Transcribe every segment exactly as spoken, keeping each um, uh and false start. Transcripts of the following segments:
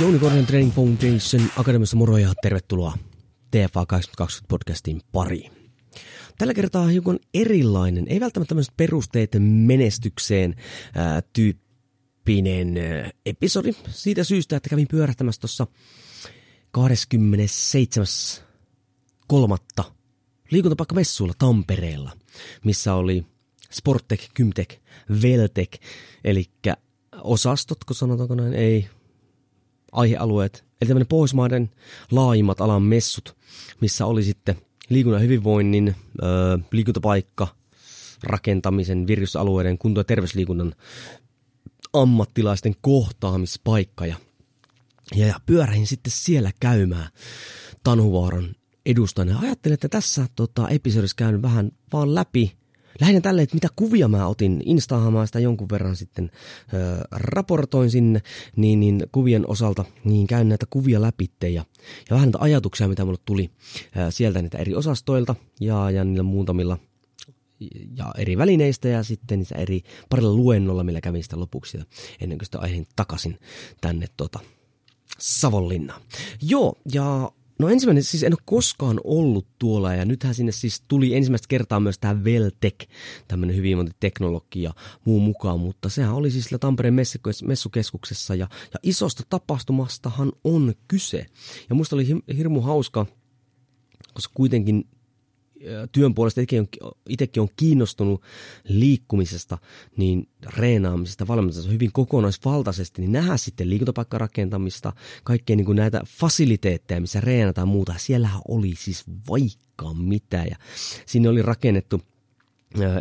Jouni Korhonen Training Foundation Academyssa moro ja tervetuloa T F A kahdeksankymmentä kaksikymmentä podcastin pariin. Tällä kertaa hiukan erilainen, ei välttämättä tämmöiset perusteet menestykseen ää, tyyppinen ää, episodi. Siitä syystä, että kävin pyörähtämässä tuossa kahdeskymmenesseitsemäs kolmas liikuntapaikkamessuilla Tampereella, missä oli Sportek, Gymtec, Veltek, eli osastot, kun sanotaanko näin, ei... aihealueet, eli tämmöinen Pohjoismaiden laajimmat alan messut, missä oli sitten liikunnan ja hyvinvoinnin, öö, liikuntapaikka, rakentamisen, virkistysalueiden, kunto- ja terveysliikunnan ammattilaisten kohtaamispaikka. Ja, ja, ja pyörähin sitten siellä käymään Tanhuvaaran edustajana. Ajattelin, että tässä tota, episodissa käyn vähän vaan läpi. Lähinnä tälleen, että mitä kuvia mä otin, Instaahan mä sitä jonkun verran sitten öö, raportoin sinne, niin, niin kuvien osalta niin käyn näitä kuvia läpitte ja, ja vähän näitä ajatuksia, mitä mulle tuli öö, sieltä niitä eri osastoilta ja, ja niillä muutamilla ja eri välineistä ja sitten niitä eri parilla luennolla, millä kävin sitä lopuksi ennen kuin sitä aiheen takaisin tänne tota, Savonlinnaan. Joo, ja... No ensimmäinen, siis en ole koskaan ollut tuolla ja nythän sinne siis tuli ensimmäistä kertaa myös tämä Veltek, tämmöinen hyvinvointiteknologia ja muu mukaan, mutta sehän oli siis sillä Tampereen messukeskuksessa ja, ja isosta tapahtumastahan on kyse. Ja musta oli hirmu hauska, koska kuitenkin työn puolesta itsekin on kiinnostunut liikkumisesta, niin reenaamisesta, valmentamisesta hyvin kokonaisvaltaisesti, niin nähdään sitten liikuntapaikkarakentamista, kaikkea niin kuin näitä fasiliteetteja, missä reenataan muuta. Siellähän oli siis vaikka mitä ja sinne oli rakennettu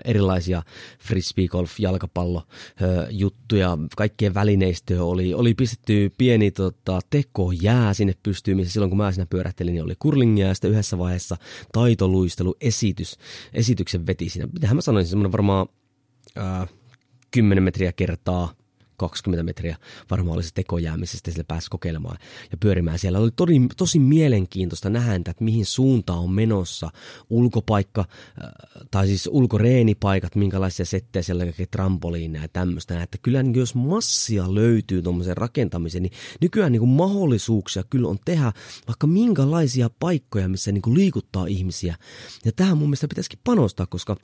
erilaisia frisbee golf, jalkapallo juttuja, kaikkien välineistöä oli, oli pistetty pieni tota, tekojää sinne pystyyn, missä silloin kun mä siinä pyörähtelin, niin oli curlingia ja sitten yhdessä vaiheessa taitoluisteluesitys, esityksen veti siinä. Mitähän mä sanoisin, semmoinen varmaan ää, kymmenen metriä kertaa kaksikymmentä metriä varmaan oli se tekojää, missä sitten sille pääsi kokeilemaan ja pyörimään. Siellä oli tosi, tosi mielenkiintoista nähdä, että mihin suuntaan on menossa ulkopaikka, tai siis ulkoreenipaikat, minkälaisia settejä siellä on, trampoliineja ja tämmöistä. Että kyllä niin jos massia löytyy tuommoisen rakentamiseen, niin nykyään niin kuin mahdollisuuksia kyllä on tehdä vaikka minkälaisia paikkoja, missä niin kuin liikuttaa ihmisiä. Ja tähän mun mielestä pitäisikin panostaa, koska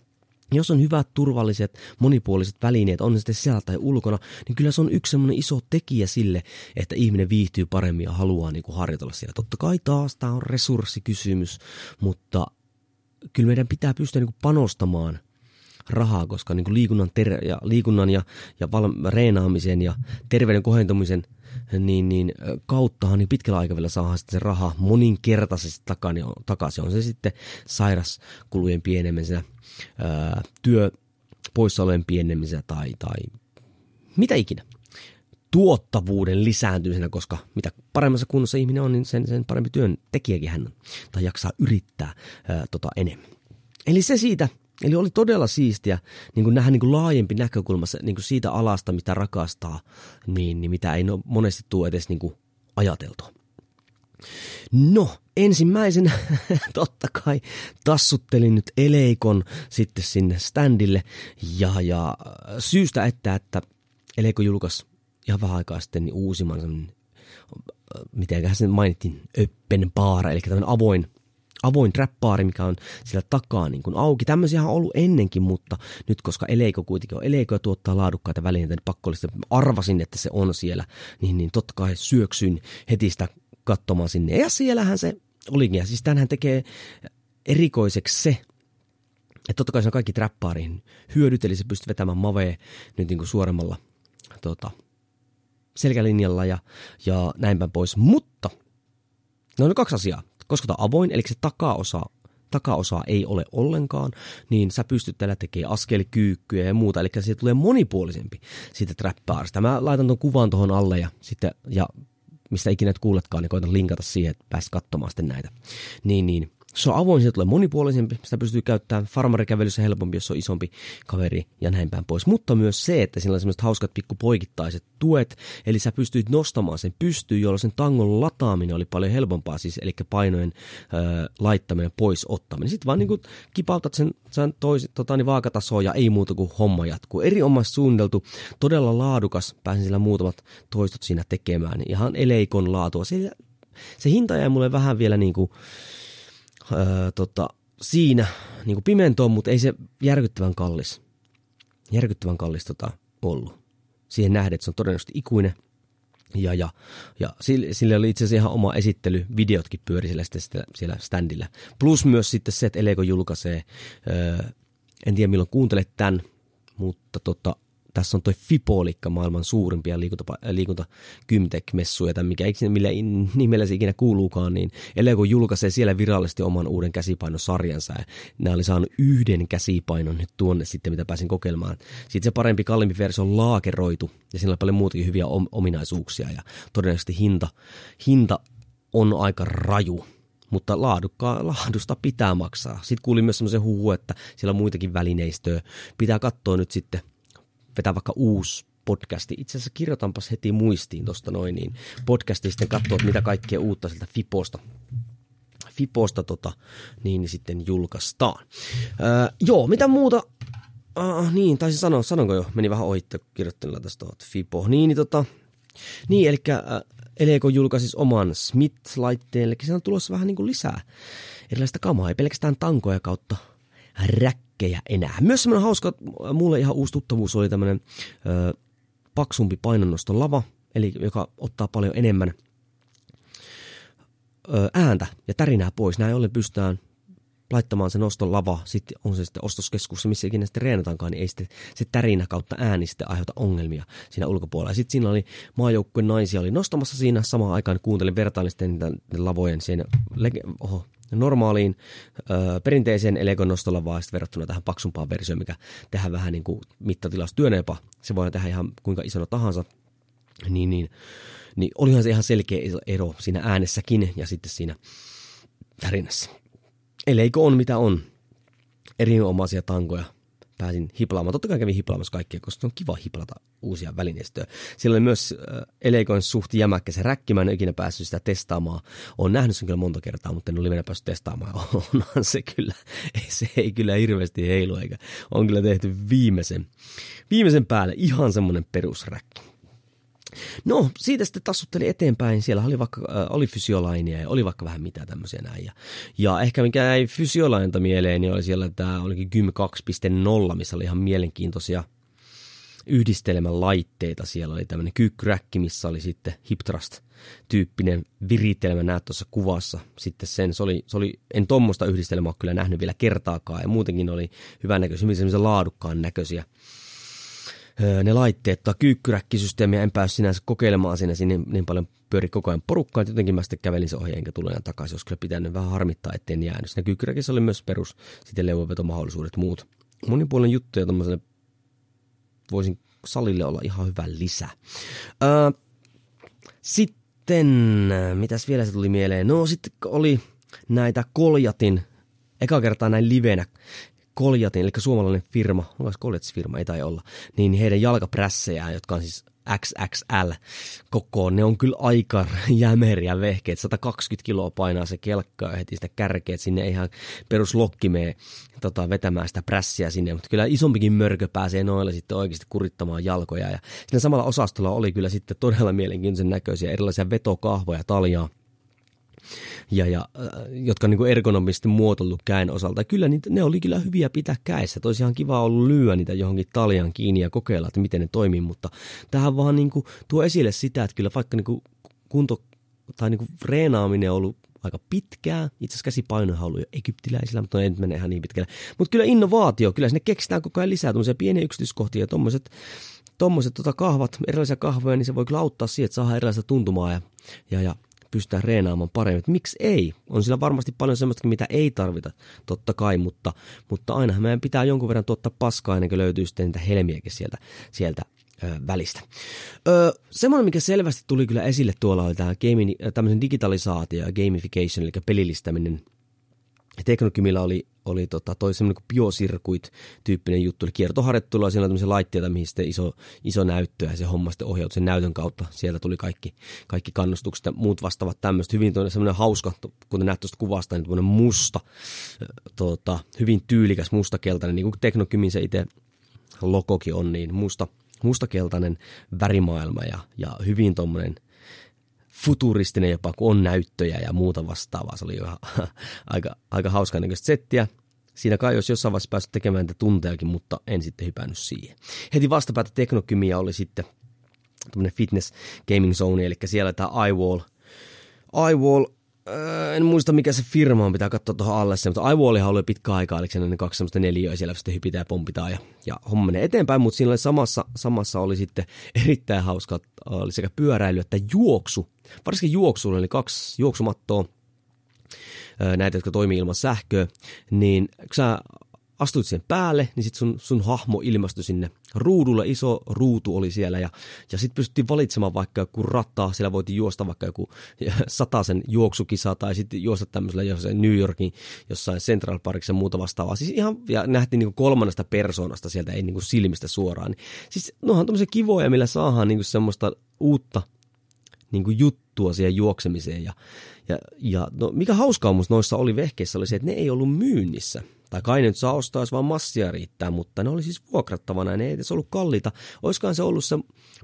jos on hyvät, turvalliset, monipuoliset välineet, on ne sitten siellä tai ulkona, niin kyllä se on yksi semmoinen iso tekijä sille, että ihminen viihtyy paremmin ja haluaa niin kuin harjoitella siellä. Totta kai taas tämä on resurssikysymys, mutta kyllä meidän pitää pystyä niin kuin panostamaan rahaa, koska niin kuin liikunnan, ter- ja, liikunnan ja, ja val- reenaamisen ja terveyden kohentumisen niin, niin, kauttahan niin pitkällä aikavälillä saadaan sitten se raha moninkertaisesti takaisin. On se sitten sairaskulujen pienemisenä, työpoissaolojen pienemisenä tai, tai mitä ikinä. Tuottavuuden lisääntymisenä, koska mitä paremmassa kunnossa ihminen on, niin sen, sen parempi työntekijäkin hän on tai jaksaa yrittää ää, tota enemmän. Eli se siitä. Eli oli todella siistiä niin kuin nähdä niin kuin laajempi näkökulmassa niin kuin siitä alasta, mitä rakastaa, niin, niin mitä ei monesti tule edes niin kuin ajateltua. No, ensimmäisenä totta kai tassuttelin nyt Eleikon sitten sinne standille ja, ja syystä, että, että Eleiko julkaisi ihan vähän aikaa sitten niin uusimman sellainen, mitenköhän sen mainittiin, open bar, eli tämmöinen avoin. Avoin trappaari, mikä on siellä takaa niin kuin auki. Tämmöisiä on ollut ennenkin, mutta nyt koska Eleiko kuitenkin on Eleiko ja tuottaa laadukkaita välineitä, niin pakollisesti arvasin, että se on siellä. Niin, niin totta kai syöksyin heti sitä katsomaan sinne. Ja siellähän se olikin. Ja siis tämähän tekee erikoiseksi se, että totta kai se on kaikki trappaarin hyödyt, eli se pystyy vetämään mavee nyt niin kuin suoremmalla tota, selkälinjalla ja, ja näin päin pois. Mutta No on kaksi asiaa. Koska tämä on avoin, eli se takaosa, takaosa ei ole ollenkaan, niin sä pystyt täällä tekemään askelkyykkyjä ja muuta, eli se tulee monipuolisempi siitä trappaarista. Mä laitan ton kuvan tuohon alle ja sitten, ja mistä ikinä et kuuletkaan, niin koitan linkata siihen, että pääs katsomaan sitten näitä. Niin, niin. Se on avoin, se tulee monipuolisempi, sitä pystyy käyttämään farmarikävelyssä helpompi, jos on isompi kaveri ja näin päin pois. Mutta myös se, että siinä on sellaiset hauskat pikkupoikittaiset tuet, eli sä pystyit nostamaan sen pystyyn, jolloin sen tangon lataaminen oli paljon helpompaa, siis, eli painojen ö, laittaminen, pois ottaminen. Sitten vaan niin kuin kipautat sen, sen tois, tota, niin vaakatasoon ja ei muuta kuin homma jatkuu. Erinomaisesti suunniteltu, todella laadukas, pääsin sillä muutamat toistot siinä tekemään, ihan Eleikon laatua. Se, se hinta jäi mulle vähän vielä niin kuin Öö, tota, siinä niin pimentoon, mutta ei se järkyttävän kallis, järkyttävän kallis tota, ollut. Siihen nähden, että se on todennäköisesti ikuinen. Ja, ja, ja sille, sille oli itse asiassa ihan oma esittely, videotkin pyöri siellä, siellä, siellä standilla. Plus myös sitten se, että Eleiko julkaisee, öö, en tiedä milloin kuuntelet tämän, mutta tota, tässä on toi FIBO, eli maailman suurimpia liikunta Gymtec-messuja, tai mikä millä nimellä se ikinä kuuluukaan, niin Eleiko julkaisee siellä virallisesti oman uuden käsipainosarjansa, ja nämä oli saanut yhden käsipainon nyt tuonne sitten, mitä pääsin kokeilemaan. Sitten se parempi, kalliimpi versio on laakeroitu, ja siinä on paljon muutakin hyviä ominaisuuksia, ja todennäköisesti hinta, hinta on aika raju. Mutta laadukka, laadusta pitää maksaa. Sitten kuulin myös semmoisen huhu, että siellä on muitakin välineistöä. Pitää katsoa nyt sitten, vetää vaikka uusi podcasti. Itse asiassa kirjoitanpas heti muistiin tuosta noin, niin podcastiin sitten katsoa, mitä kaikkea uutta sieltä FIBOsta, FIBOsta tota, niin sitten julkaistaan. Öö, joo, mitä muuta? Ah, niin, taisin sanoa, sanonko jo? Meni vähän ohi, kirjoittelilla tästä tuohon FIBO. Niin, niin, tota, niin eli Eleiko julkaisi oman Smith-laitteen, eli siellä on tulossa vähän niin kuin lisää erilaista kamaa, ei pelkästään tankoja kautta räkkiä. Enää. Myös semmoinen hauska, mulle ihan uusi tuttavuus oli tämmöinen ö, paksumpi painonnoston lava, eli joka ottaa paljon enemmän ö, ääntä ja tärinää pois. Näin ollen pystytään laittamaan se noston lava, sitten on se sitten ostoskeskuksessa, missä ikinä sitten reenataankaan, niin ei sitten se tärinä kautta ääni sitten aiheuta ongelmia siinä ulkopuolella. Ja sitten siinä oli maajoukkueen naisia oli nostamassa siinä samaan aikaan, kuuntelin vertailisten niitä lavojen siinä, oho, normaaliin ö, perinteiseen Eleikon nostolavaan verrattuna tähän paksumpaan versioon, mikä tehdään vähän niin kuin mittatilaustyönä jopa. Se voi tehdä ihan kuinka isona tahansa. Niin, niin, niin olihan se ihan selkeä ero siinä äänessäkin ja sitten siinä tärinässä. Eleiko on mitä on. Erinomaisia tankoja pääsin hiplaamaan. Totta kai kävin hiplaamassa kaikkea, koska se on kiva hiplata uusia välineistöjä. Siellä oli myös Eleikoin suht jämäkkä se räkki. Mä en ole ikinä päässyt sitä testaamaan. Olen nähnyt sen kyllä monta kertaa, mutta en ole livenä päässyt testaamaan. Onhan se kyllä. Se ei kyllä hirveästi heilu, eikä on kyllä tehty viimeisen, viimeisen päälle ihan semmoinen perusräkki. No, siitä sitten tassutteli eteenpäin. Siellä oli vaikka äh, oli fysiolainia ja oli vaikka vähän mitä tämmöisiä näin. Ja, ja ehkä mikä ei fysiolainta mieleen, niin oli siellä tämä olikin Gym kaksi piste nolla, missä oli ihan mielenkiintoisia yhdistelemän laitteita. Siellä oli tämmöinen kyykkyräkki, missä oli sitten hip thrust-tyyppinen viritelmä, näet tuossa kuvassa. Sitten sen, se oli, se oli, en tuommoista yhdistelmää ole kyllä nähnyt vielä kertaakaan. Ja muutenkin oli hyvännäköisiä, semmoisia laadukkaan näköisiä. Ne laitteet, tai kyykkyräkkisysteemiä, en päässyt sinänsä kokeilemaan siinä, siinä niin paljon pyöri koko ajan porukkaa, että jotenkin mä sitten kävelin sen ohi, enkä tullut enää takaisin, jos kyllä pitänyt vähän harmittaa, etten jäänyt. Siinä kyykkyräkissä oli myös perus, sitten leuanvetomahdollisuudet muut. Monipuolinen juttu, ja tommoselle voisin salille olla ihan hyvä lisä. Ää, sitten, mitäs vielä se tuli mieleen? No sitten oli näitä Koljatin, eka kertaa näin livenä, Koljatin, eli suomalainen firma, onko se Koljatsi-firma, ei tai olla, niin heidän jalkaprässejään, jotka on siis kaksi X L-kokoon, ne on kyllä aika jämeriä vehkeet. sata kaksikymmentä kiloa painaa se kelkkaa heti sitä kärkeä, sinne ei ihan peruslokki mene tota, vetämään sitä prässiä sinne, mutta kyllä isompikin mörkö pääsee noilla sitten oikeasti kurittamaan jalkoja. Ja siinä samalla osastolla oli kyllä sitten todella mielenkiintoisen näköisiä erilaisia vetokahvoja, taljaa, Ja, ja, jotka on niin kuin ergonomisesti muotoillut käen osalta. Kyllä niitä, ne oli kyllä hyviä pitää käessä. Toisi ihan kiva ollut lyödä niitä johonkin taljaan kiinni ja kokeilla, että miten ne toimii, mutta tähän vaan niin kuin tuo esille sitä, että kyllä vaikka niin kuin kunto tai niin kuin reenaaminen on ollut aika pitkää, itse asiassa käsipainoja on ollut jo egyptiläisillä, mutta ei nyt mene ihan niin pitkälle. Mutta kyllä innovaatio, kyllä sinne keksitään koko ajan lisää tuollaisia pieniä yksityiskohtia ja tommoset Tuommoiset tota kahvat, erilaisia kahvoja, niin se voi kyllä auttaa siihen, että saadaan erilaista tuntumaa ja, ja, ja pystytään reenaamaan paremmin. Että miksi ei? On sillä varmasti paljon semmoistakin, mitä ei tarvita, totta kai, mutta, mutta ainahan meidän pitää jonkun verran tuottaa paskaa, ennen kuin löytyy sitten niitä helmiäkin sieltä, sieltä ö, välistä. Ö, semmoinen, mikä selvästi tuli kyllä esille tuolla, oli tämä tämmöisen digitalisaatio ja gamification, eli pelillistäminen. Technogymillä oli, oli tota, toi semmoinen kuin Biosirkuit-tyyppinen juttu, eli kiertoharjoittelulla siellä on tämmöisiä laitteita, mihin sitten iso, iso näyttö ja se homma sitten ohjautui sen näytön kautta. Sieltä tuli kaikki, kaikki kannustukset ja muut vastaavat tämmöistä. Hyvin semmoinen hauska, kuten nähty tuosta kuvasta, niin tämmöinen musta, tota, hyvin tyylikäs mustakeltainen, niin kuin Technogymin se itse logokin on, niin musta, mustakeltainen värimaailma ja, ja hyvin tommoinen futuristinen jopa, kun on näyttöjä ja muuta vastaavaa. Se oli jo aika, aika hauskaa näköistä settiä. Siinä kai olisi jossain vaiheessa päässyt tekemään niitä tuntejakin, mutta en sitten hypännyt siihen. Heti vastapäätä Technogymia oli sitten tämmöinen fitness gaming zone, eli siellä tämä i wall. i wall, en muista mikä se firma on, pitää katsoa tuohon alle se, mutta i wallihan oli pitkä aikaa, eli ne kaksi semmoista neliöä, siellä sitten hypitään ja pompitaan ja, ja homma menee eteenpäin, mutta siinä oli samassa, samassa oli sitten erittäin hauska, oli sekä pyöräily että juoksu. Varsinkin juoksulla, eli kaksi juoksumattoa, näitä, jotka toimii ilman sähköä, niin kun sä astuit sen päälle, niin sitten sun, sun hahmo ilmastui sinne ruudulle, iso ruutu oli siellä ja, ja sitten pystyttiin valitsemaan vaikka joku rataa, siellä voitiin juosta vaikka joku satasen juoksukisa tai sitten juosta tämmöisellä jossain New Yorkin, jossain Central Parkissa ja muuta vastaavaa. Siis ihan, ja nähtiin niinku kolmannesta persoonasta sieltä, ei niinku silmistä suoraan. Siis nohan tommosia kivoja, millä saadaan niinku semmoista uutta niin kuin juttua siihen juoksemiseen. Ja, ja, ja no, mikä hauskaa musta noissa oli vehkeissä oli se, että ne ei ollut myynnissä. Tai kai ne nyt saa ostaa, jos vaan massia riittää, mutta ne oli siis vuokrattavana ja ne ei edes ollut kalliita. Oliskaan se ollut se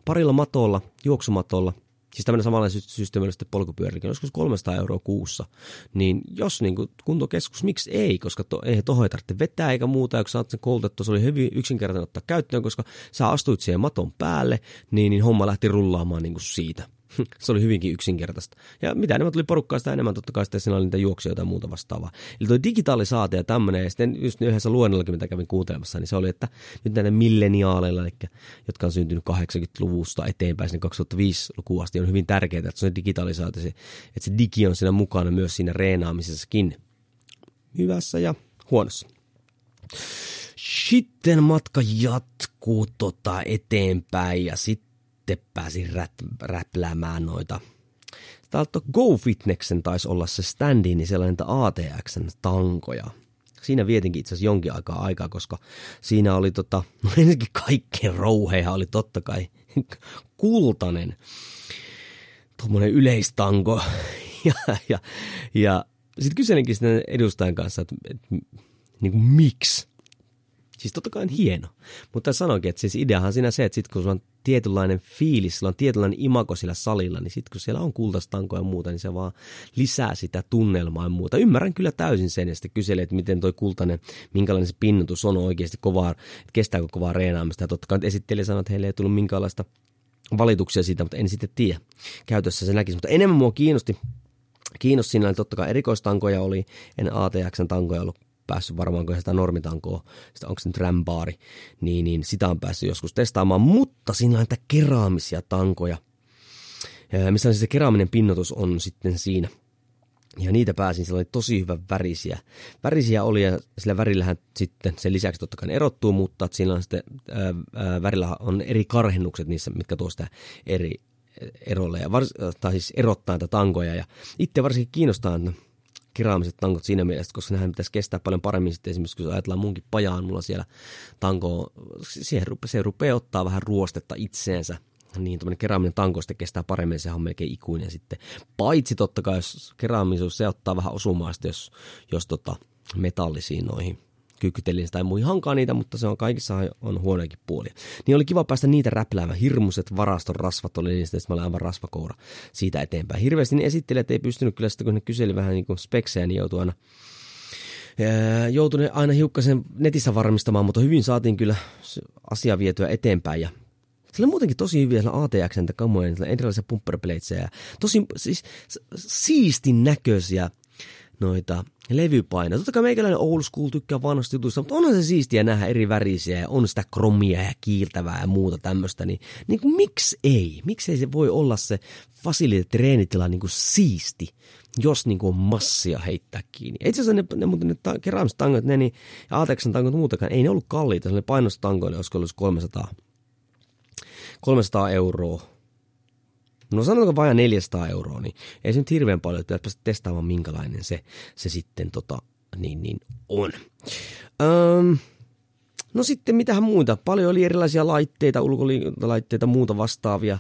parilla matolla, juoksumatolla, siis tämmöinen samanlainen systeemillisesti polkupyörilläkin, olisiko kolmesataa euroa kuussa. Niin jos niin kuin kuntokeskus, miksi ei, koska to, ei tohon ei tarvitse vetää eikä muuta, ja kun sä oot sen koulutettu, se oli hyvin yksinkertainen ottaa käyttöön, koska sä astuit siihen maton päälle, niin, niin homma lähti rullaamaan niin kuin siitä. Se oli hyvinkin yksinkertaista. Ja mitä enemmän tuli porukkaa, sitä enemmän totta kai sitten siinä oli niitä juoksijoita ja muuta vastaavaa. Eli tuo digitaalisaate ja tämmöinen, ja sitten just yhdessä luennollakin, mitä kävin kuuntelemassa, niin se oli, että nyt näillä milleniaaleilla, eli jotka on syntynyt kahdeksankymmentäluvusta eteenpäin sinne kaksituhattaviisi-lukuun asti, on hyvin tärkeää, että se on digitaalisaate, että se digi on siinä mukana myös siinä reenaamisessakin. Hyvässä ja huonossa. Sitten matka jatkuu tota eteenpäin ja sitten Sitten pääsin räpläämään noita. Täältä Go Fitnessen taisi olla se standi, niin siellä on niitä A T X:n tankoja. Siinä vietinkin itse asiassa jonkin aikaa aikaa, koska siinä oli tota, no ensinnäkin kaikkein rouheja oli totta kai kultainen tuommoinen yleistanko. Ja, ja, ja sitten kyselinkin sitten edustajan kanssa, että, että niin kuin miksi? Siis totta kai on hieno, mutta sanoinkin, että siis ideahan siinä se, että sitten kun sulla on tietynlainen fiilis, sulla on tietynlainen imago siellä salilla, niin sitten kun siellä on kultastankoja ja muuta, niin se vaan lisää sitä tunnelmaa ja muuta. Ymmärrän kyllä täysin sen ja sitten kyselee, että miten toi kultainen, minkälainen se pinnotus on oikeasti kovaa, että kestääkö kovaa reenaamista. Ja totta kai esittelijä sanoi, että heille ei tullut minkäänlaista valituksia siitä, mutta en sitten tiedä. Käytössä se näkisi, mutta enemmän mua kiinnosti. Kiinnosti siinä oli totta kai erikoistankoja oli, en A T X:n tankoja ollut päässyt varmaan, kun sitä normitankoa, sitä onko se nyt rämbaari, niin, niin sitä on päässyt joskus testaamaan, mutta siinä on näitä keraamisia tankoja, missä se keraaminen pinnotus on sitten siinä. Ja niitä pääsin, siellä oli tosi hyvän värisiä. Värisiä oli ja sillä värillähän sitten sen lisäksi totta kai erottuu, mutta siinä on sitten, ää, ää, värillä on eri karhennukset niissä, mitkä tuo sitä eri erolle, ja vars, tai siis erottaa näitä tankoja. Ja itse varsinkin kiinnostaa keraamiset tankot siinä mielessä, koska nehän pitäisi kestää paljon paremmin sitten esimerkiksi, kun ajatellaan munkin pajaan, mulla siellä tanko, siihen rupe, se rupeaa ottaa vähän ruostetta itseensä, niin tämmöinen keraaminen tanko sitten kestää paremmin, sehän on melkein ikuinen sitten, paitsi totta kai, jos keraamisuus, se ottaa vähän osumaan sitten, jos, jos tota, metallisiin noihin kykytellisiin tai muihin hankaa niitä, mutta se on kaikissa on huonoakin puolia. Niin oli kiva päästä niitä räpläämään, hirmuiset varaston rasvat oli niistä, että mä olin aivan rasvakoura siitä eteenpäin. Hirveästi ne esittelijät ei pystynyt kyllä sitä, kun ne kyseli vähän niin kuin speksejä, niin joutui aina, joutui aina hiukkasen netissä varmistamaan, mutta hyvin saatiin kyllä asiaa vietyä eteenpäin ja sillä muutenkin tosi hyviä sillä A T X:ntä kamoja, niillä erilaisia pumperpleitsejä ja tosi siis, siistin näköisiä noita levypainoja. Totta kai meikäläinen old school tykkää vanhasta jutusta, mutta onhan se siistiä nähdä eri värisiä ja on sitä kromia ja kiiltävää ja muuta tämmöistä. Niin, niin kuin miksi ei? Miksi ei se voi olla se fasilitetreenitila niin kuin siisti, jos niin kuin on massia heittää kiinni? Itse asiassa ne, ne, ne ta- keräämiset tangot, ne niin, ja A T X:n tangot muutakaan, ei ne ollut kalliita. Se oli painostangoille, olisiko ollut kolmesataa euroa. No sanotaanko vajaa neljäsataa euroa, niin ei se nyt hirveän paljon, että pitäisi testaamaan minkälainen se, se sitten tota, niin, niin on. Öm, no sitten mitähän muuta? Paljon oli erilaisia laitteita, ulkoliikuntalaitteita, muuta vastaavia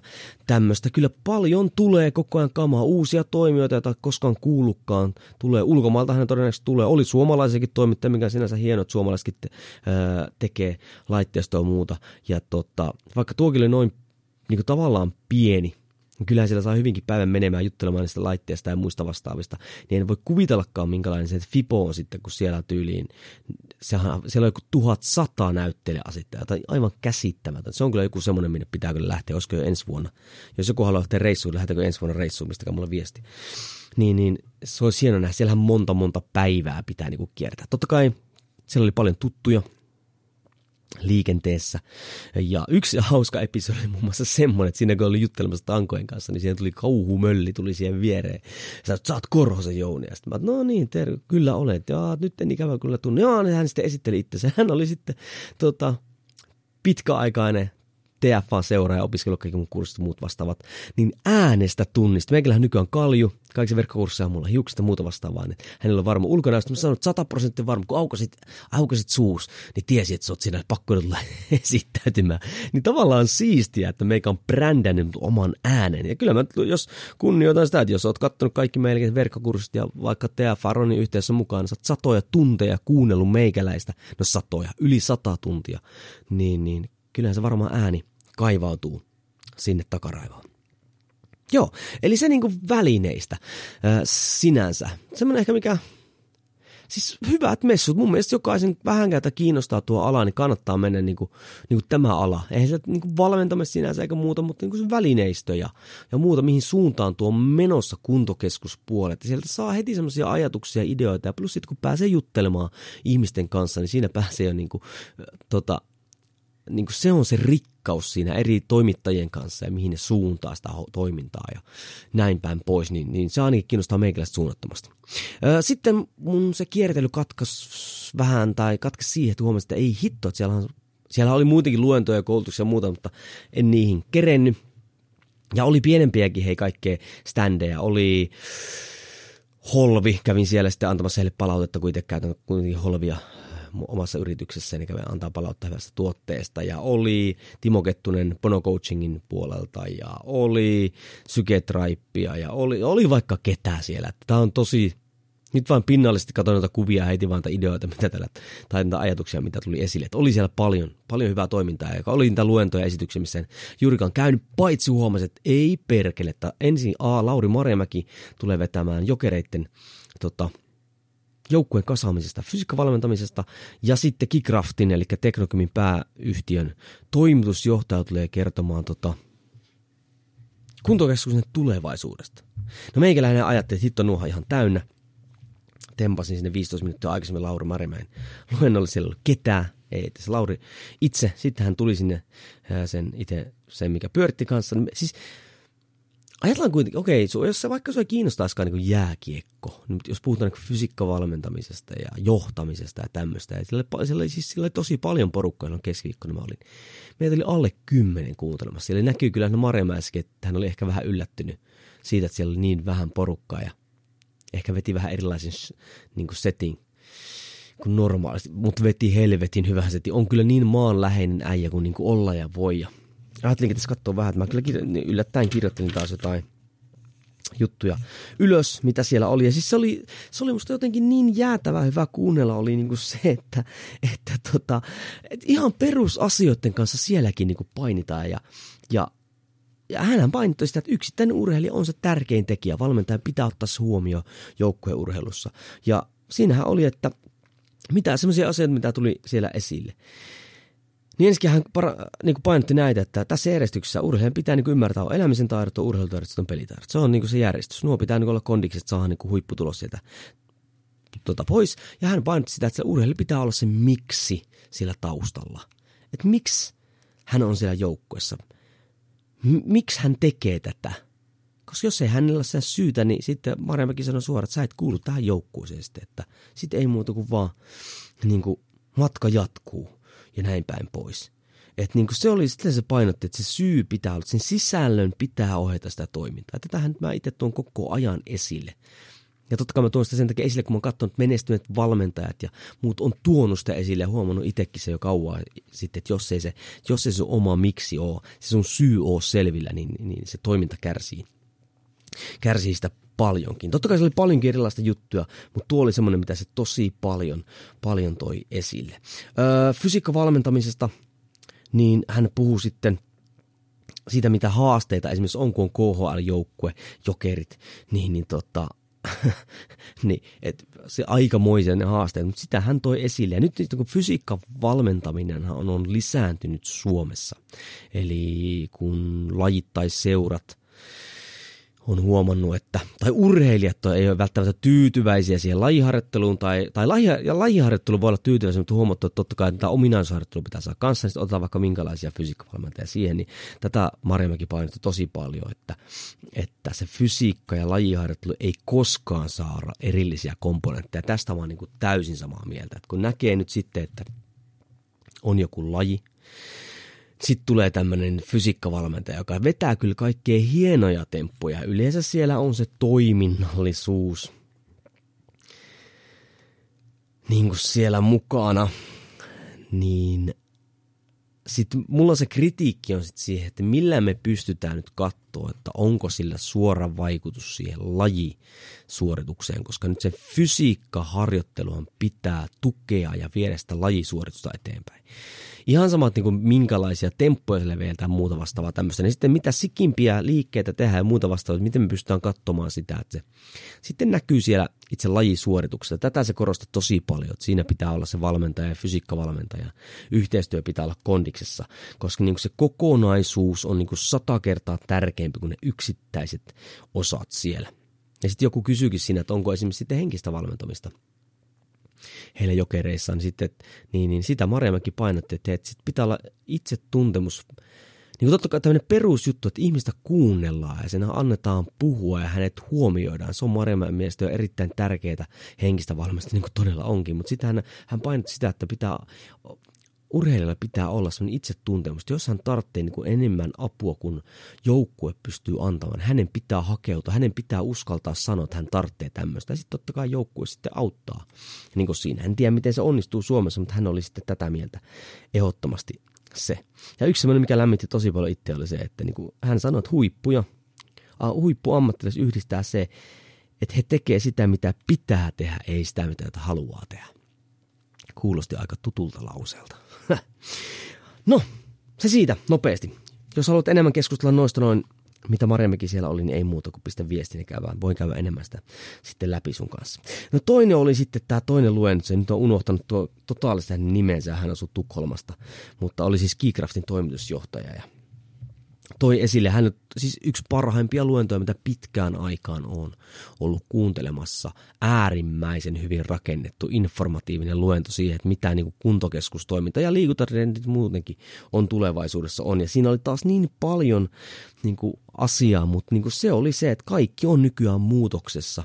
tämmöistä. Kyllä paljon tulee koko ajan kamaa, uusia toimijoita, joita koskaan kuullutkaan tulee. Ulkomailtahan todennäköisesti tulee. Oli suomalaisiakin toimittajia, mikä sinänsä hieno, että suomalaisetkin te, öö, tekee laitteistoa ja muuta. Ja tota, vaikka tuokin oli noin niin kuin tavallaan pieni, kyllähän siellä saa hyvinkin päivän menemään juttelemaan niistä laitteista ja muista vastaavista, niin en voi kuvitellakaan minkälainen se FIBO on sitten, kun siellä tyyliin, sehän, siellä on joku tuhat sata näyttelijäasettajaa, tai aivan käsittämätön. Se on kyllä joku semmoinen, minne pitää kyllä lähteä, olisiko jo ensi vuonna. Jos joku haluaa lähteä reissuun, lähdetäänkö ensi vuonna reissuun, mistäkään mulle viesti. Niin, niin se olisi hieno nähdä, siellähän monta monta päivää pitää niin kuin kiertää. Totta kai siellä oli paljon tuttuja liikenteessä. Ja yksi hauska episodi oli muun muassa semmoinen, että siinä kun oli juttelemassa tankojen kanssa, niin siihen tuli kauhumölli, tuli siihen viereen. Sä oot, sä oot Korhosen Jouni. Ja sitten mä, no niin, ter- kyllä olet. Ja nyt en ikävä kyllä tunne. Joo, niin hän sitten esitteli itsensä. Hän oli sitten tota, pitkäaikainen T F A-seuraaja, opiskellut kaikki mun kurssit ja muut vastaavat, niin äänestä tunnisti. Meikällähän nykyään kalju, kaikissa verkkokursseja on mulla hiuksista muuta vastaavaa, niin hänellä on varma ulkonäöstä. Mä sanon, että sata prosenttia varma, kun aukasit, aukasit suus, niin tiesi, että sä oot siinä pakko tulla esittäytymään. Niin tavallaan siistiä, että meikä on brändännyt oman äänen. Ja kyllä mä, jos kunnioitan sitä, että jos oot kattonut kaikki meidän verkkokurssit ja vaikka T F A-ronin yhteydessä mukaan, niin sä oot satoja tunteja kuunnellut meikäläistä, no satoja, yli sata tuntia, niin, niin kyllähän se varmaan ääni kaivautuu sinne takaraivaan. Joo, eli se niinku välineistä äh, sinänsä. Semmoinen ehkä mikä, siis hyvät messut. Mun mielestä jokaisen vähänkäytä kiinnostaa tuo ala, niin kannattaa mennä niinku, niinku tämä ala. Eihän se niinku valmentamista sinänsä eikä muuta, mutta niinku se välineistö ja, ja muuta, mihin suuntaan tuo on menossa kuntokeskuspuolet. Ja sieltä saa heti semmoisia ajatuksia, ideoita ja plus sitten kun pääsee juttelemaan ihmisten kanssa, niin siinä pääsee jo niinku äh, tota, niin kuin se on se rikkaus siinä eri toimittajien kanssa ja mihin ne suuntaa sitä toimintaa ja näin päin pois, niin, niin se ainakin kiinnostaa meikäläistä suunnattomasti. Sitten mun se kiertely katkas vähän tai katkesi siihen, että huomasin, että ei hitto, että siellä, on, siellä oli muutenkin luentoja ja koulutuksia ja muuta, mutta en niihin kerennyt. Ja oli pienempiäkin hei kaikkea standeja, oli Holvi, kävin siellä sitten antamassa heille palautetta, kun itse käytän kuitenkin Holvia omassa yrityksessäni kävin antaa palauttaa hyvästä tuotteesta, ja oli Timo Kettunen Bono Coachingin puolelta, ja oli Syke Traippia, ja oli, oli vaikka ketä siellä. Tämä on tosi, nyt vain pinnallisesti katsoin noita kuvia, heitin vaan niitä ideoita, mitä täällä, tai niitä ajatuksia, mitä tuli esille. Että oli siellä paljon, paljon hyvää toimintaa, joka oli niitä luentoja ja esityksiä, missä en juurikaan käynyt, paitsi huomasin, että ei perkele, että ensin A, Lauri Marjamäki tulee vetämään Jokereitten tota, joukkueen kasaamisesta, fysiikkavalmentamisesta ja sitten Geekraftin, eli Technogymin pääyhtiön toimitusjohtaja tulee kertomaan tota, kuntokeskuksen tulevaisuudesta. No meikäläinen ajatteli, että hitto nuohan ihan täynnä. Tempasin sinne viisitoista minuuttia aikaisemmin Lauri Marjamäen luennolle, siellä ei ollut ketään. Ei, että se Lauri itse, sitten hän tuli sinne sen itse, sen mikä pyöritti kanssa. Siis ajatellaan kuitenkin, okei, okay, jos se, vaikka sinua ei kiinnostaisikaan niin jääkiekko, niin jos puhutaan niin fysiikkavalmentamisesta ja johtamisesta ja tämmöistä, ja sillä, sillä, siis sillä oli tosi paljon porukkaa, silloin keskiviikkona mä olin. Meitä oli alle kymmenen kuuntelemassa. Siellä näkyy kyllä no Marjamäessäkin, että hän oli ehkä vähän yllättynyt siitä, että siellä oli niin vähän porukkaa ja ehkä veti vähän erilaisen niin kuin setin kuin normaalisti, mutta veti helvetin hyvän setin. On kyllä niin maanläheinen äijä kuin, niin kuin olla ja voi ja ajattelinkin tässä katsoa vähän, että mä kyllä yllättäen kirjoittelin taas jotain juttuja ylös, mitä siellä oli. Ja siis se oli, se oli musta jotenkin niin jäätävää hyvä kuunnella oli niinku se, että, että tota, et ihan perusasioiden kanssa sielläkin niinku painitaan. Ja, ja, ja hänhän painittaa sitä, että yksittäinen urheilija on se tärkein tekijä. Valmentajan pitää ottaa se huomioon joukkueen urheilussa. Ja siinähän oli, että mitä semmoisia asioita, mitä tuli siellä esille. Niin ensinnäkin hän niin kuin painotti näitä, että tässä järjestyksessä urheilijan pitää niin kuin ymmärtää on elämisen taidot, on urheilutaidot, on pelitaidot. Se on niin kuin se järjestys. Nuo pitää niin kuin olla kondikset, saada niin kuin huipputulos sieltä tuota pois. Ja hän painotti sitä, että se urheilu pitää olla se miksi siellä taustalla. Että miksi hän on siellä joukkueessa. M- miksi hän tekee tätä? Koska jos ei hänellä ole syytä, niin sitten Marjamäki sanoi suoraan, että sä et kuulu tähän joukkueeseen sitten. Että sitten ei muuta kuin vaan niin kuin, matka jatkuu ja näin päin pois. Että niin kuin se oli, sitten se painotti, että se syy pitää olla, että sen sisällön pitää ohjata sitä toimintaa. Tätähän nyt mä itse tuon koko ajan esille. Ja totta kai mä tuon sitä sen takia esille, kun mä oon katsonut menestyneet valmentajat ja muut on tuonut sitä esille ja huomannut itsekin se jo kauan sitten, että jos ei se, jos ei se sun oma miksi ole, se sun syy ole selvillä, niin, niin se toiminta kärsii. Kärsii sitä paljonkin. Totta kai se oli paljonkin erilaista juttuja, mutta tuo oli semmoinen, mitä se tosi paljon, paljon toi esille. Öö, fysiikkavalmentamisesta, niin hän puhuu sitten siitä, mitä haasteita esimerkiksi on, kun on K H L-joukkue, Jokerit, niin, niin tota... niin, et se aikamoisen haaste, mutta sitä hän toi esille. Ja nyt kun fysiikka valmentaminen on, on lisääntynyt Suomessa, eli kun lajit tai seurat on huomannut, että, tai urheilijat ei ole välttämättä tyytyväisiä siihen lajiharjoitteluun, tai, tai lajiharjoittelu voi olla tyytyväisiä, mutta huomattu, että totta kai että tämä ominaisuusharjoittelu pitää saada kanssa, niin otetaan vaikka minkälaisia fysiikkavalmentajia siihen, niin tätä Marjamäki painotti tosi paljon, että, että se fysiikka ja lajiharjoittelu ei koskaan saada erillisiä komponentteja. Tästä mä oon niin kuin täysin samaa mieltä, että kun näkee nyt sitten, että on joku laji, sitten tulee tämmöinen fysiikkavalmentaja, joka vetää kyllä kaikkea hienoja temppuja. Yleensä siellä on se toiminnallisuus niin kuin siellä mukana. Niin sitten mulla se kritiikki on sitten siihen, että millä me pystytään nyt katsoa, että onko sillä suora vaikutus siihen lajisuoritukseen. Koska nyt se fysiikkaharjoitteluhan pitää tukea ja viedä sitä lajisuoritusta eteenpäin. Ihan samat niin kuin minkälaisia temppuja sille veiltään muuta vastaavaa tämmöistä. Niin sitten mitä sikimpiä liikkeitä tehdään ja muuta vastaavaa, miten me pystytään katsomaan sitä, että se sitten näkyy siellä itse lajisuorituksessa. Tätä se korostaa tosi paljon, että siinä pitää olla se valmentaja ja fysiikkavalmentaja. Yhteistyö pitää olla kondiksessa, koska niin kuin se kokonaisuus on niin kuin sata kertaa tärkeämpi kuin ne yksittäiset osat siellä. Ja sitten joku kysyykin siinä, että onko esimerkiksi sitten henkistä valmentamista heillä Jokereissaan, niin, sitten, niin, niin sitä Marjamäki painotti, että, että sit pitää olla itsetuntemus. Niin totta kai tämmöinen perusjuttu, että ihmistä kuunnellaan ja sen annetaan puhua ja hänet huomioidaan. Se on Marjamäen mielestä jo erittäin tärkeää henkistä valmista, niin kuin todella onkin. Mutta sitten hän, hän painotti sitä, että pitää, urheilijalla pitää olla semmoinen itsetuntemus. Jos hän tarvitsee niin kuin enemmän apua, kun joukkue pystyy antamaan, hänen pitää hakeutua, hänen pitää uskaltaa sanoa, että hän tarvitsee tämmöistä. Ja sitten totta kai joukkue sitten auttaa niin kuin siinä. En tiedä, miten se onnistuu Suomessa, mutta hän oli sitten tätä mieltä ehdottomasti se. Ja yksi semmoinen, mikä lämmitti tosi paljon itse, oli se, että niin kuin hän sanoi, että huippuja, huippuammattilaiset yhdistää se, että he tekee sitä, mitä pitää tehdä, ei sitä, mitä haluaa tehdä. Kuulosti aika tutulta lauseelta. No, se siitä nopeasti. Jos haluat enemmän keskustella noista noin, mitä Marjamäki siellä oli, niin ei muuta kuin pistä viestin käymään. Voin käydä enemmän sitä sitten läpi sun kanssa. No toinen oli sitten tämä toinen luennut. Se nyt on unohtanut tuo totaalisesti hänen nimensä. Hän asui Tukholmasta, mutta oli siis Geekraftin toimitusjohtaja ja toi esille. Hän on siis yksi parhaimpia luentoja, mitä pitkään aikaan on ollut kuuntelemassa. Äärimmäisen hyvin rakennettu, informatiivinen luento siihen, että mitä niin kuin kuntokeskustoiminta ja liikuntatrendit muutenkin on tulevaisuudessa on. Ja siinä oli taas niin paljon niin kuin asiaa, mutta niin kuin se oli se, että kaikki on nykyään muutoksessa.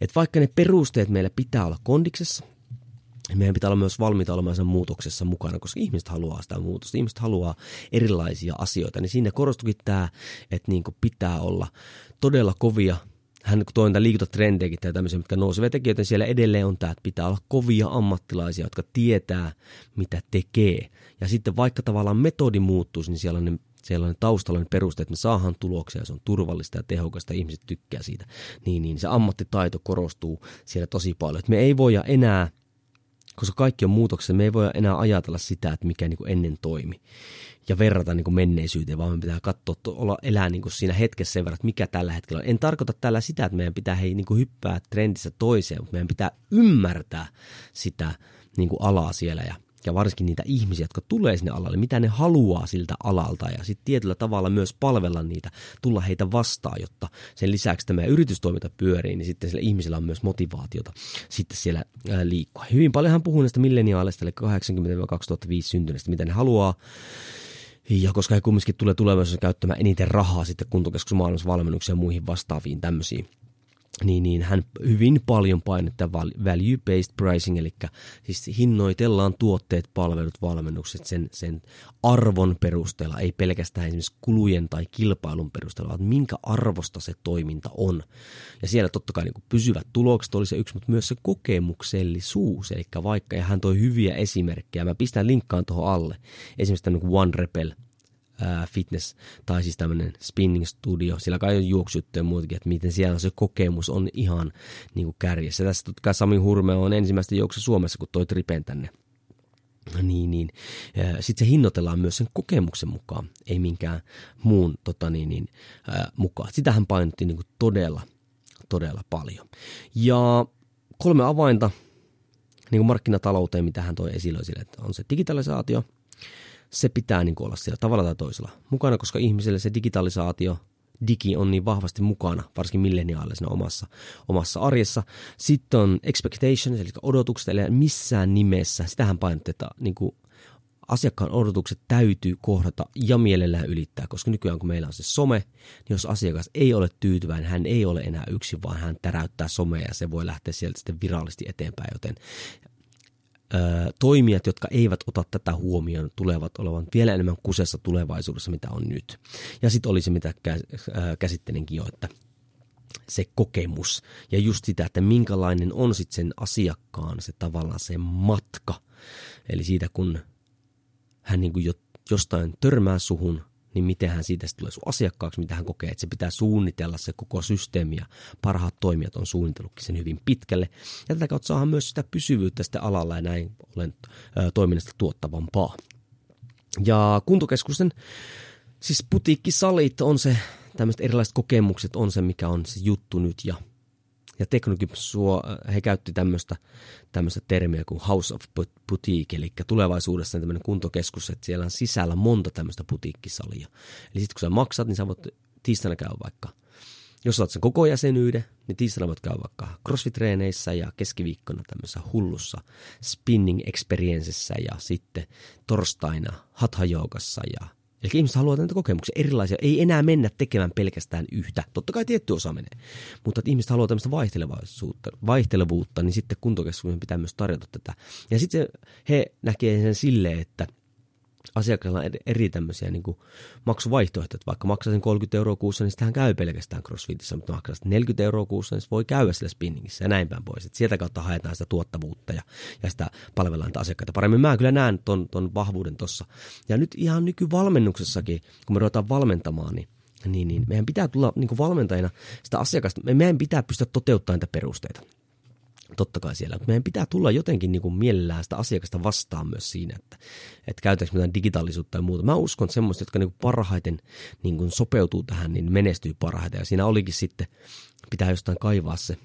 Että vaikka ne perusteet meillä pitää olla kondiksessa, meidän pitää olla myös valmiita olemaan sen muutoksessa mukana, koska ihmiset haluaa sitä muutosta, ihmiset haluaa erilaisia asioita. Niin siinä korostukin tämä, että niin kuin pitää olla todella kovia, hän toi näitä liikuntatrendejäkin tai tämmöisiä, mitkä nousevia tekijöitä, siellä edelleen on tämä, että pitää olla kovia ammattilaisia, jotka tietää, mitä tekee. Ja sitten vaikka tavallaan metodi muuttuisi, niin siellä on ne, siellä on ne taustalla ne perusteet, että me saadaan tuloksia, se on turvallista ja tehokasta, ihmiset tykkää siitä. Niin, niin se ammattitaito korostuu siellä tosi paljon, että me ei voida enää, koska kaikki on muutoksessa, me ei voida enää ajatella sitä, että mikä niin kuin ennen toimi ja verrata niin kuin menneisyyteen, vaan me pitää katsoa, olla, elää niin kuin siinä hetkessä sen verran, että mikä tällä hetkellä on. En tarkoita tällä sitä, että meidän pitää hei, niin kuin hyppää trendissä toiseen, mutta meidän pitää ymmärtää sitä niin kuin alaa siellä ja ja varsinkin niitä ihmisiä, jotka tulee sinne alalle, mitä ne haluaa siltä alalta ja sitten tietyllä tavalla myös palvella niitä, tulla heitä vastaan, jotta sen lisäksi tämä yritystoiminta pyörii, niin sitten sillä ihmisellä on myös motivaatiota sitten siellä liikkua. Hyvin paljonhan puhuu näistä milleniaaleista, eli kahdeksankymmentä - kaksituhattaviisi syntyneistä, mitä ne haluaa. Ja koska he kumminkin tulee tulevaisuudessa käyttämään eniten rahaa sitten kuntokeskuksen maailmassa valmennukseen ja muihin vastaaviin tämmöisiin, niin, niin hän hyvin paljon painottaa value-based pricing, eli siis hinnoitellaan tuotteet, palvelut, valmennukset sen, sen arvon perusteella, ei pelkästään esimerkiksi kulujen tai kilpailun perusteella, vaan minkä arvosta se toiminta on. Ja siellä totta kai niin kuin pysyvät tulokset oli se yksi, mutta myös se kokemuksellisuus, eli vaikka, ja hän toi hyviä esimerkkejä, mä pistän linkkaan tuohon alle, esimerkiksi tämmöinen Onerepel fitness tai siis tämmöinen spinning studio, sillä kai on juoksuttuja ja muutakin, että miten siellä se kokemus on ihan niin kuin kärjessä. Tässä totta kai Sami Hurme on ensimmäistä joukossa Suomessa, kun toi tripen tänne. Niin, niin. Sitten se hinnoitellaan myös sen kokemuksen mukaan, ei minkään muun tota niin, niin, mukaan. Sitähän painotti niin kuin todella, todella paljon. Ja kolme avainta niin kuin markkinatalouteen, mitä hän toi esille sille, että on se digitalisaatio. Se pitää niin kuin olla siellä tavalla tai toisella mukana, koska ihmiselle se digitalisaatio, digi on niin vahvasti mukana, varsinkin milleniaalisena omassa, omassa arjessa. Sitten on expectations, eli odotukset, eli missään nimessä, sitähän painotetaan, niin kuin asiakkaan odotukset täytyy kohdata ja mielellään ylittää, koska nykyään kun meillä on se some, niin jos asiakas ei ole tyytyväinen, hän ei ole enää yksin, vaan hän täräyttää somea ja se voi lähteä sieltä sitten virallisesti eteenpäin, joten toimijat, jotka eivät ota tätä huomioon, tulevat olevan vielä enemmän kusessa tulevaisuudessa, mitä on nyt. Ja sitten oli se, mitä käsittelinkin jo, että se kokemus ja just sitä, että minkälainen on sitten sen asiakkaan se tavallaan se matka. Eli siitä, kun hän niin kuin jo, jostain törmää suhun, niin miten hän siitä tulee sun asiakkaaksi, mitä hän kokee, että se pitää suunnitella se koko systeemi ja parhaat toimijat on suunnitellutkin sen hyvin pitkälle. Ja tätä kautta saadaan myös sitä pysyvyyttä sitten alalla ja näin olen toiminnasta tuottavampaa. Ja kuntokeskusten, siis putiikkisalit on se, tämmöiset erilaiset kokemukset on se, mikä on se juttu nyt ja Ja Technogyms, he käytti tämmöistä, tämmöistä termiä kuin House of Boutique, eli tulevaisuudessa on tämmöinen kuntokeskus, että siellä on sisällä monta tämmöistä putiikkisalia. Eli sitten kun sä maksat, niin sä voit tiistaina käydä vaikka, jos sä oot sen koko jäsenyyden, niin tiistaina voit käydä vaikka crossfit-treeneissä ja keskiviikkona tämmöisessä hullussa spinning-experienssissä ja sitten torstaina hatha-joukassa ja eli ihmiset haluaa näitä kokemuksia erilaisia. Ei enää mennä tekemään pelkästään yhtä. Totta kai tietty osa menee. Mutta että ihmiset haluaa tämmöistä vaihtelevaisuutta, vaihtelevuutta, niin sitten kuntokeskuksen pitää myös tarjota tätä. Ja sitten he näkevät sen silleen, että asiakkailla on eri tämmöisiä niin kuin maksuvaihtoehtoja. Että vaikka maksaa sen kolmekymmentä euroa kuussa, niin sitten hän käy pelkästään crossfitissä. Mutta maksaa neljäkymmentä euroa kuussa, niin voi käydä sillä spinningissä ja näin päin pois. Et sieltä kautta haetaan sitä tuottavuutta ja, ja sitä palvellaan asiakkaita paremmin. Mä kyllä näen ton, ton vahvuuden tossa. Ja nyt ihan nykyvalmennuksessakin, kun me ruvetaan valmentamaan, niin, niin, niin meidän pitää tulla niin kuin valmentajina sitä asiakasta. Meidän pitää pystyä toteuttamaan niitä perusteita. Totta kai siellä, mutta meidän pitää tulla jotenkin niin kuin mielellään sitä asiakasta vastaan myös siinä, että, että käytetäänkö mitään digitaalisuutta ja muuta. Mä uskon, että semmoiset, jotka niin kuin parhaiten niin kuin sopeutuu tähän, niin menestyy parhaiten. Ja siinä olikin sitten, pitää jostain kaivaa se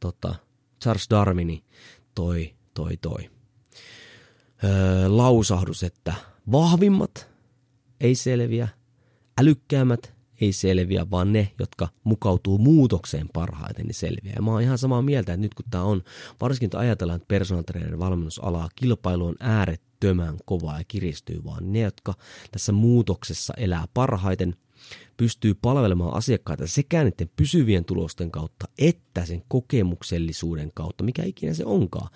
tota, Charles Darwinin toi, toi, toi öö, lausahdus, että vahvimmat ei selviä, älykkäämmät ei selviä, vaan ne, jotka mukautuu muutokseen parhaiten, niin selviää. Ja mä oon ihan samaa mieltä, että nyt kun tää on, varsinkin ajatellaan, että personal trainer valmennusalaa, kilpailu on äärettömän kovaa ja kiristyy, vaan ne, jotka tässä muutoksessa elää parhaiten, pystyy palvelemaan asiakkaita sekä niiden pysyvien tulosten kautta, että sen kokemuksellisuuden kautta, mikä ikinä se onkaan.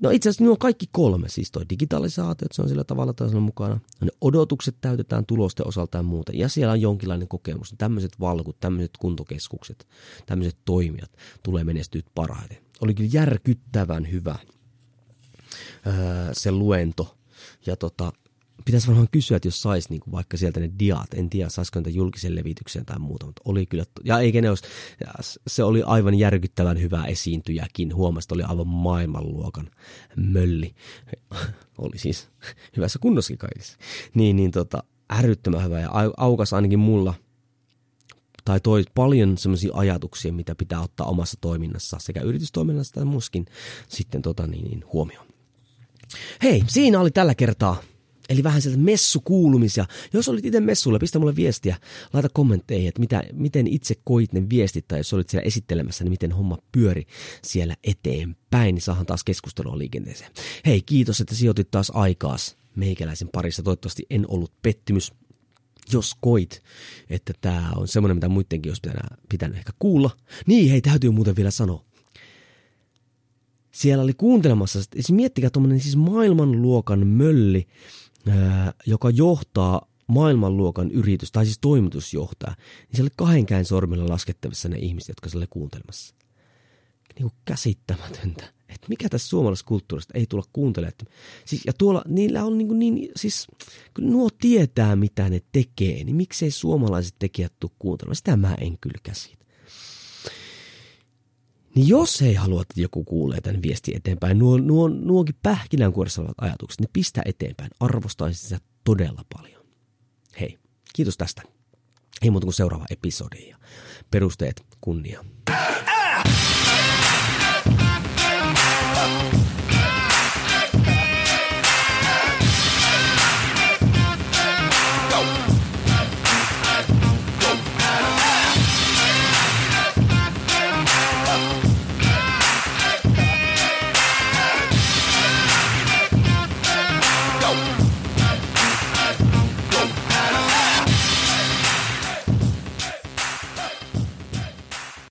No itse asiassa ne on kaikki kolme, siis toi digitalisaatio, että se on sillä tavalla tasolla mukana, ne odotukset täytetään tulosten osalta ja muuta, ja siellä on jonkinlainen kokemus, tämmöiset valkut, tämmöiset kuntokeskukset, tämmöiset toimijat tulee menestyä parhaiten. Oli kyllä järkyttävän hyvä öö, se luento, ja tota, pitäisi varmaan kysyä, että jos saisi niinku vaikka sieltä ne diat, en tiedä saisiko niitä julkisen levitykseen tai muuta, mutta oli kyllä, ja eikä ne olisi, se oli aivan järkyttävän hyvä esiintyjäkin, huomasi, oli aivan maailmanluokan mölli, oli siis hyvässä kunnossakin kaikissa, niin, niin tota, ärryttömän hyvä ja aukas ainakin mulla, tai toi paljon semmoisia ajatuksia, mitä pitää ottaa omassa toiminnassa sekä yritystoiminnassa tai muuskin sitten tota, niin, niin, huomioon. Hei, siinä oli tällä kertaa. Eli vähän sieltä messukuulumisia. Jos olit itse messuilla, pistä mulle viestiä. Laita kommentteihin, että mitä, miten itse koit ne viestit, tai jos olit siellä esittelemässä, niin miten homma pyöri siellä eteenpäin. Niin saahan taas keskustelua liikenteeseen. Hei, kiitos, että sijoitit taas aikaas meikäläisen parissa. Toivottavasti en ollut pettymys. Jos koit, että tämä on semmoinen, mitä muidenkin olisi pitänyt, pitänyt ehkä kuulla. Niin, hei, täytyy muuten vielä sanoa. Siellä oli kuuntelemassa, siis miettikää tuommoinen siis maailmanluokan mölli, ää, joka johtaa maailmanluokan yritys, tai siis toimitusjohtaja. Niin siellä oli kahdenkäin sormilla laskettavissa ne ihmiset, jotka siellä oli kuuntelemassa. Niin kuin käsittämätöntä. Että mikä tässä suomalaisesta kulttuurista ei tulla kuuntelemaan. Siis, ja tuolla niillä on niin, niin siis kun nuo tietää mitä ne tekee, niin miksei suomalaiset tekijät tule kuuntelemaan. Sitä mä en kyllä käsitä. Niin jos ei halua, että joku kuulee tämän viestin eteenpäin, nuo, nuo, nuokin pähkinänkuoressa olevat ajatukset, niin pistä eteenpäin. Arvostaisin sitä todella paljon. Hei, kiitos tästä. Ei muuta kuin seuraava episodi ja perusteet kunnia.